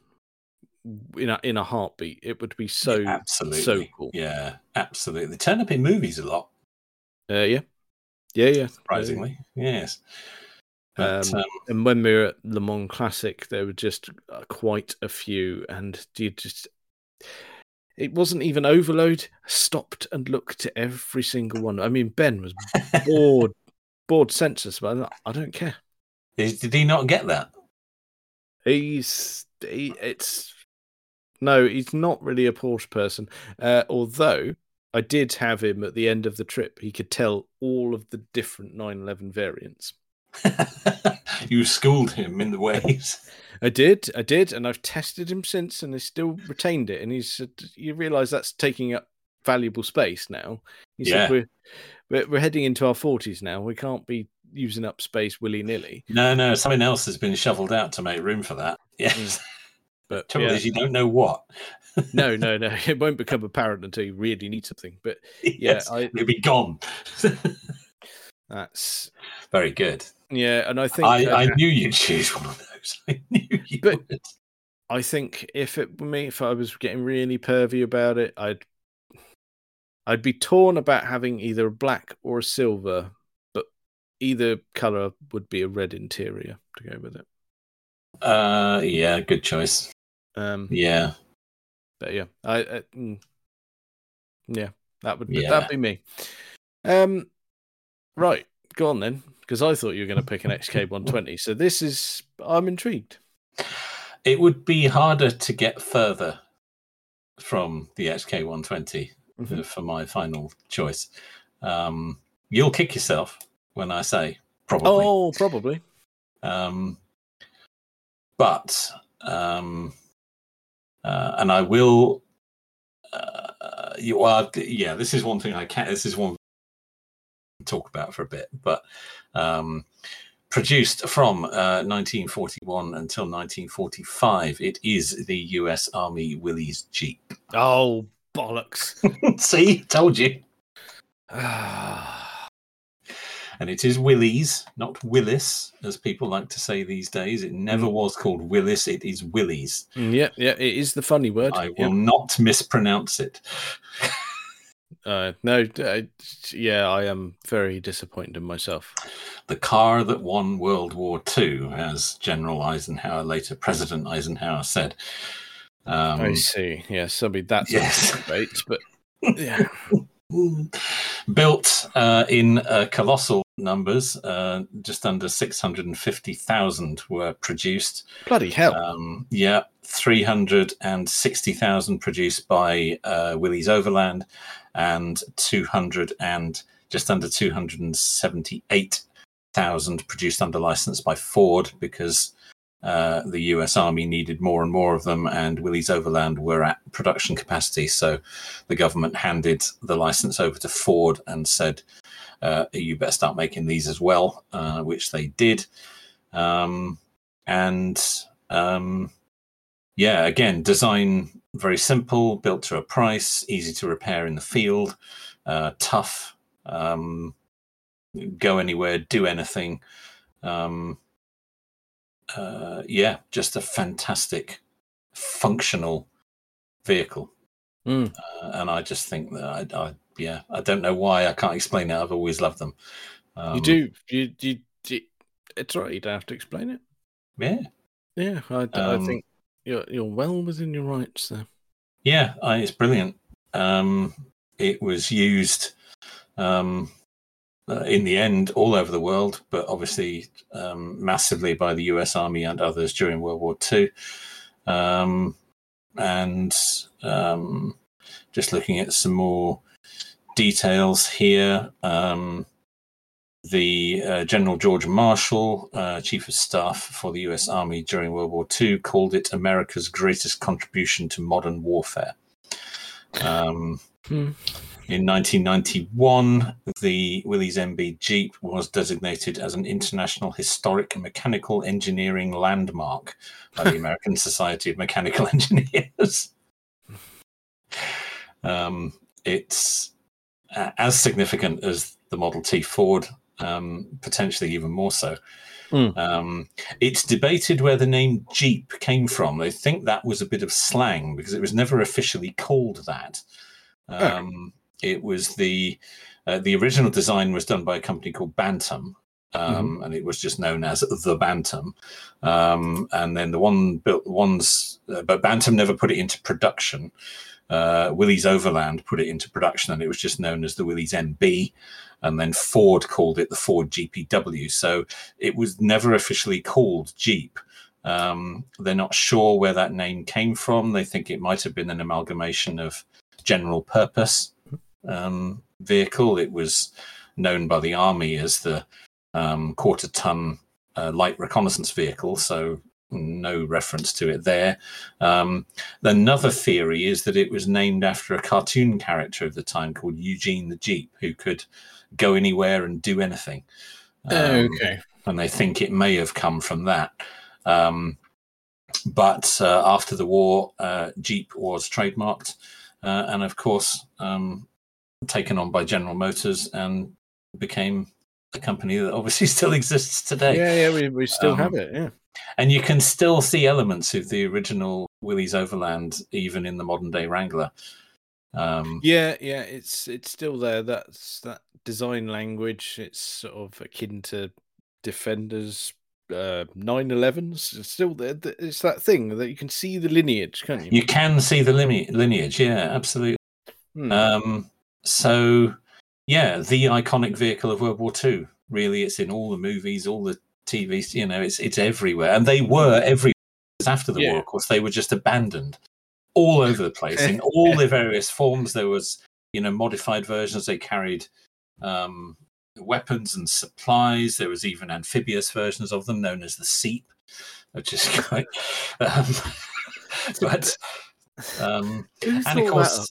in a heartbeat. It would be so absolutely. So cool. Yeah, absolutely. Turn up in movies a lot. Yeah. Surprisingly, yes. But, and when we were at Le Mans Classic, there were just quite a few, and it wasn't even overload. I stopped and looked at every single one. I mean, Ben was bored senseless, but I don't care. Did he not get that? He's not really a Porsche person. Although I did have him at the end of the trip. He could tell all of the different 911 variants. You schooled him in the ways. I did, and I've tested him since, and he still retained it. And he said, "You realise that's taking up valuable space now." He said, "We're heading into our 40s now. We can't be using up space willy nilly." No, something else has been shoveled out to make room for that. Yes, but the trouble is, you don't know what. No, it won't become apparent until you really need something. But it'll be gone. That's very good. Yeah, and I think I knew you'd choose one of those. I knew you would. I think if it were me, if I was getting really pervy about it, I'd be torn about having either a black or a silver, but either colour would be a red interior to go with it. Yeah, good choice. But yeah, that'd be me. Right, go on then. Because I thought you were going to pick an XK120. So this is... I'm intrigued. It would be harder to get further from the XK120 for my final choice. You'll kick yourself when I say probably. Oh, probably. And I will... this is one thing I can't... This is one talk about for a bit, but produced from 1941 until 1945, it is the US Army Willys Jeep. Oh, bollocks. See, told you. And it is Willys, not Willis, as people like to say these days. It never was called Willis, it is Willys. Yeah, it is the funny word. I will not mispronounce it. I am very disappointed in myself. The car that won World War II, as General Eisenhower, later President Eisenhower, said. I see. Yes, I mean that's a debate, but yeah. Built in colossal numbers, just under 650,000 were produced. Bloody hell! 360,000 produced by Willys Overland, and just under 278,000 produced under license by Ford, because the U.S. Army needed more and more of them, and Willys Overland were at production capacity, so the government handed the license over to Ford and said, you better start making these as well, which they did. Again, design very simple, built to a price, easy to repair in the field, tough, go anywhere, do anything. Just a fantastic, functional vehicle. And I just think that I don't know why. I can't explain it. I've always loved them. You do. You it's all right. You don't have to explain it. Yeah. Yeah. I think you're well within your rights there. Yeah. It's brilliant. It was used in the end all over the world, but obviously massively by the US Army and others during World War II. Just looking at some more details here, the General George Marshall, Chief of Staff for the US Army during World War II, called it America's greatest contribution to modern warfare. In 1991, the Willys MB Jeep was designated as an International Historic Mechanical Engineering Landmark by the American Society of Mechanical Engineers. It's as significant as the Model T Ford, potentially even more so. It's debated where the name Jeep came from. They think that was a bit of slang because it was never officially called that. It was the original design was done by a company called Bantam, and it was just known as the Bantam. And then the one built ones, but Bantam never put it into production. Willys Overland put it into production, and it was just known as the Willys MB. And then Ford called it the Ford GPW. So it was never officially called Jeep. They're not sure where that name came from. They think it might have been an amalgamation of general purpose vehicle. It was known by the army as the quarter-ton light reconnaissance vehicle, so no reference to it there. Another theory is that it was named after a cartoon character of the time called Eugene the Jeep, who could go anywhere and do anything. And they think it may have come from that. But after the war, Jeep was trademarked. And of course, taken on by General Motors and became a company that obviously still exists today. We still have it. And you can still see elements of the original Willys Overland, even in the modern day Wrangler. It's still there. That's that design language. It's sort of akin to Defenders, 911s. It's still there. It's that thing that you can see the lineage, can't you? You can see the lineage. Yeah, absolutely. The iconic vehicle of World War II. Really, it's in all the movies, all the TVs. You know, it's everywhere, and they were everywhere after the war. Of course, they were just abandoned all over the place in all the various forms. There was, modified versions. They carried weapons and supplies. There was even amphibious versions of them, known as the SEEP, which is quite. And of course,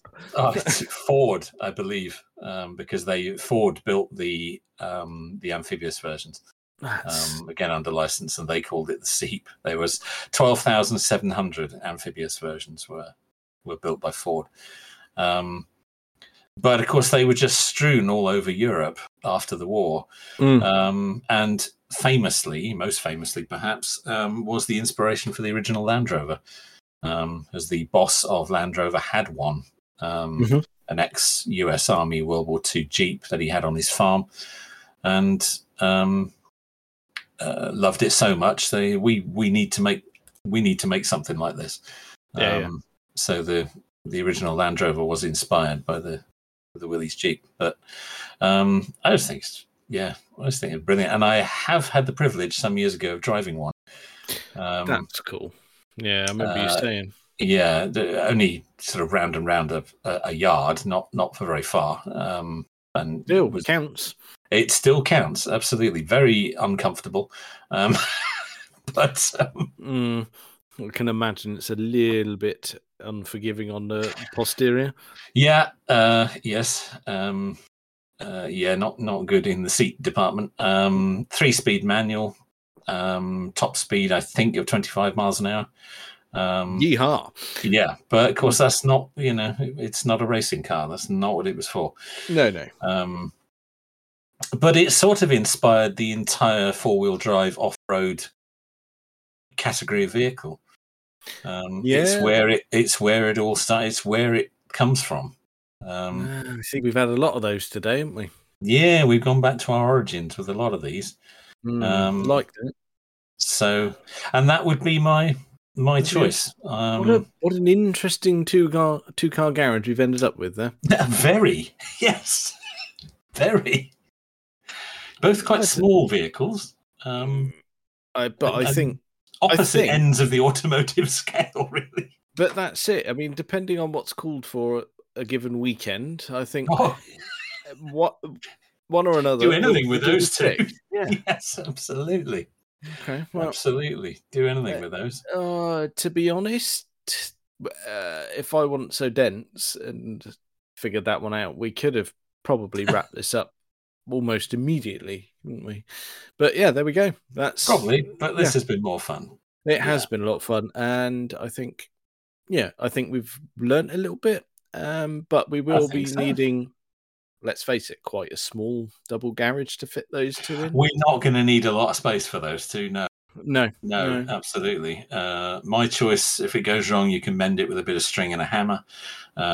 Ford, I believe, because Ford built the amphibious versions. Again, under license, and they called it the SEEP. There was 12,700 amphibious versions were built by Ford. But of course, they were just strewn all over Europe after the war. And most famously perhaps, was the inspiration for the original Land Rover, as the boss of Land Rover had one, an ex-US Army World War II Jeep that he had on his farm. And... loved it so much. We need to make something like this. So the original Land Rover was inspired by the Willys Jeep. But I just think it's brilliant. And I have had the privilege some years ago of driving one. That's cool. Yeah, I remember you saying. Yeah, only sort of round and round a yard, not for very far. And still counts. It still counts, absolutely. Very uncomfortable, but I can imagine it's a little bit unforgiving on the posterior. Not good in the seat department. 3-speed manual, top speed I think of 25 miles an hour. Yeehaw! Yeah, but of course that's not. It's not a racing car. That's not what it was for. No. But it sort of inspired the entire four-wheel drive off-road category of vehicle. It's where it all started. It's where it comes from. I think we've had a lot of those today, haven't we? Yeah, we've gone back to our origins with a lot of these. Liked it. So, and that would be my choice. What an interesting two-car garage we've ended up with there. Very. Both quite small vehicles. I think ends of the automotive scale, really. But that's it. I mean, depending on what's called for a given weekend, I think what one or another do anything with those two. Yeah. Yes, absolutely. Okay, well, absolutely do anything with those. To be honest, if I wasn't so dense and figured that one out, we could have probably wrapped this up almost immediately, wouldn't we? But yeah, there we go. That's probably, but this has been more fun. It has been a lot of fun, and I think we've learned a little bit. But we will be needing, let's face it, quite a small double garage to fit those two in. We're not going to need a lot of space for those two, no. Absolutely. My choice, if it goes wrong, you can mend it with a bit of string and a hammer.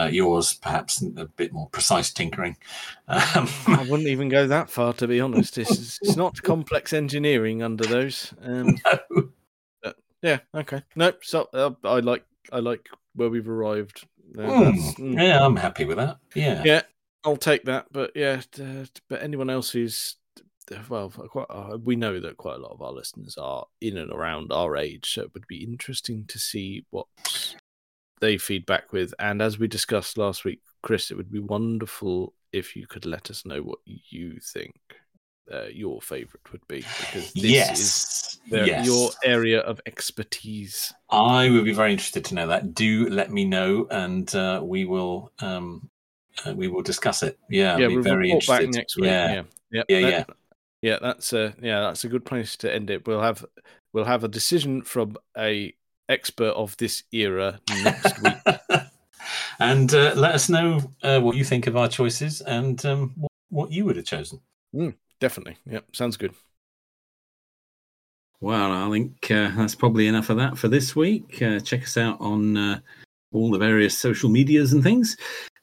Yours, perhaps a bit more precise tinkering. I wouldn't even go that far, to be honest. It's not complex engineering under those. No. Yeah. Okay. Nope. So I like where we've arrived. Yeah, I'm happy with that. Yeah. Yeah. I'll take that. But yeah, but anyone else who's, well, we know that quite a lot of our listeners are in and around our age, so it would be interesting to see what they feed back with. And as we discussed last week, Chris, it would be wonderful if you could let us know what you think your favourite would be, because this is your area of expertise. I would be very interested to know that. Do let me know, and we will discuss it. Yeah, I'll be very interested. Back next week. Yeah, that's a good place to end it. We'll have a decision from an expert of this era next week. And let us know what you think of our choices and what you would have chosen. Definitely. Yeah, sounds good. Well, I think that's probably enough of that for this week. Check us out on all the various social medias and things.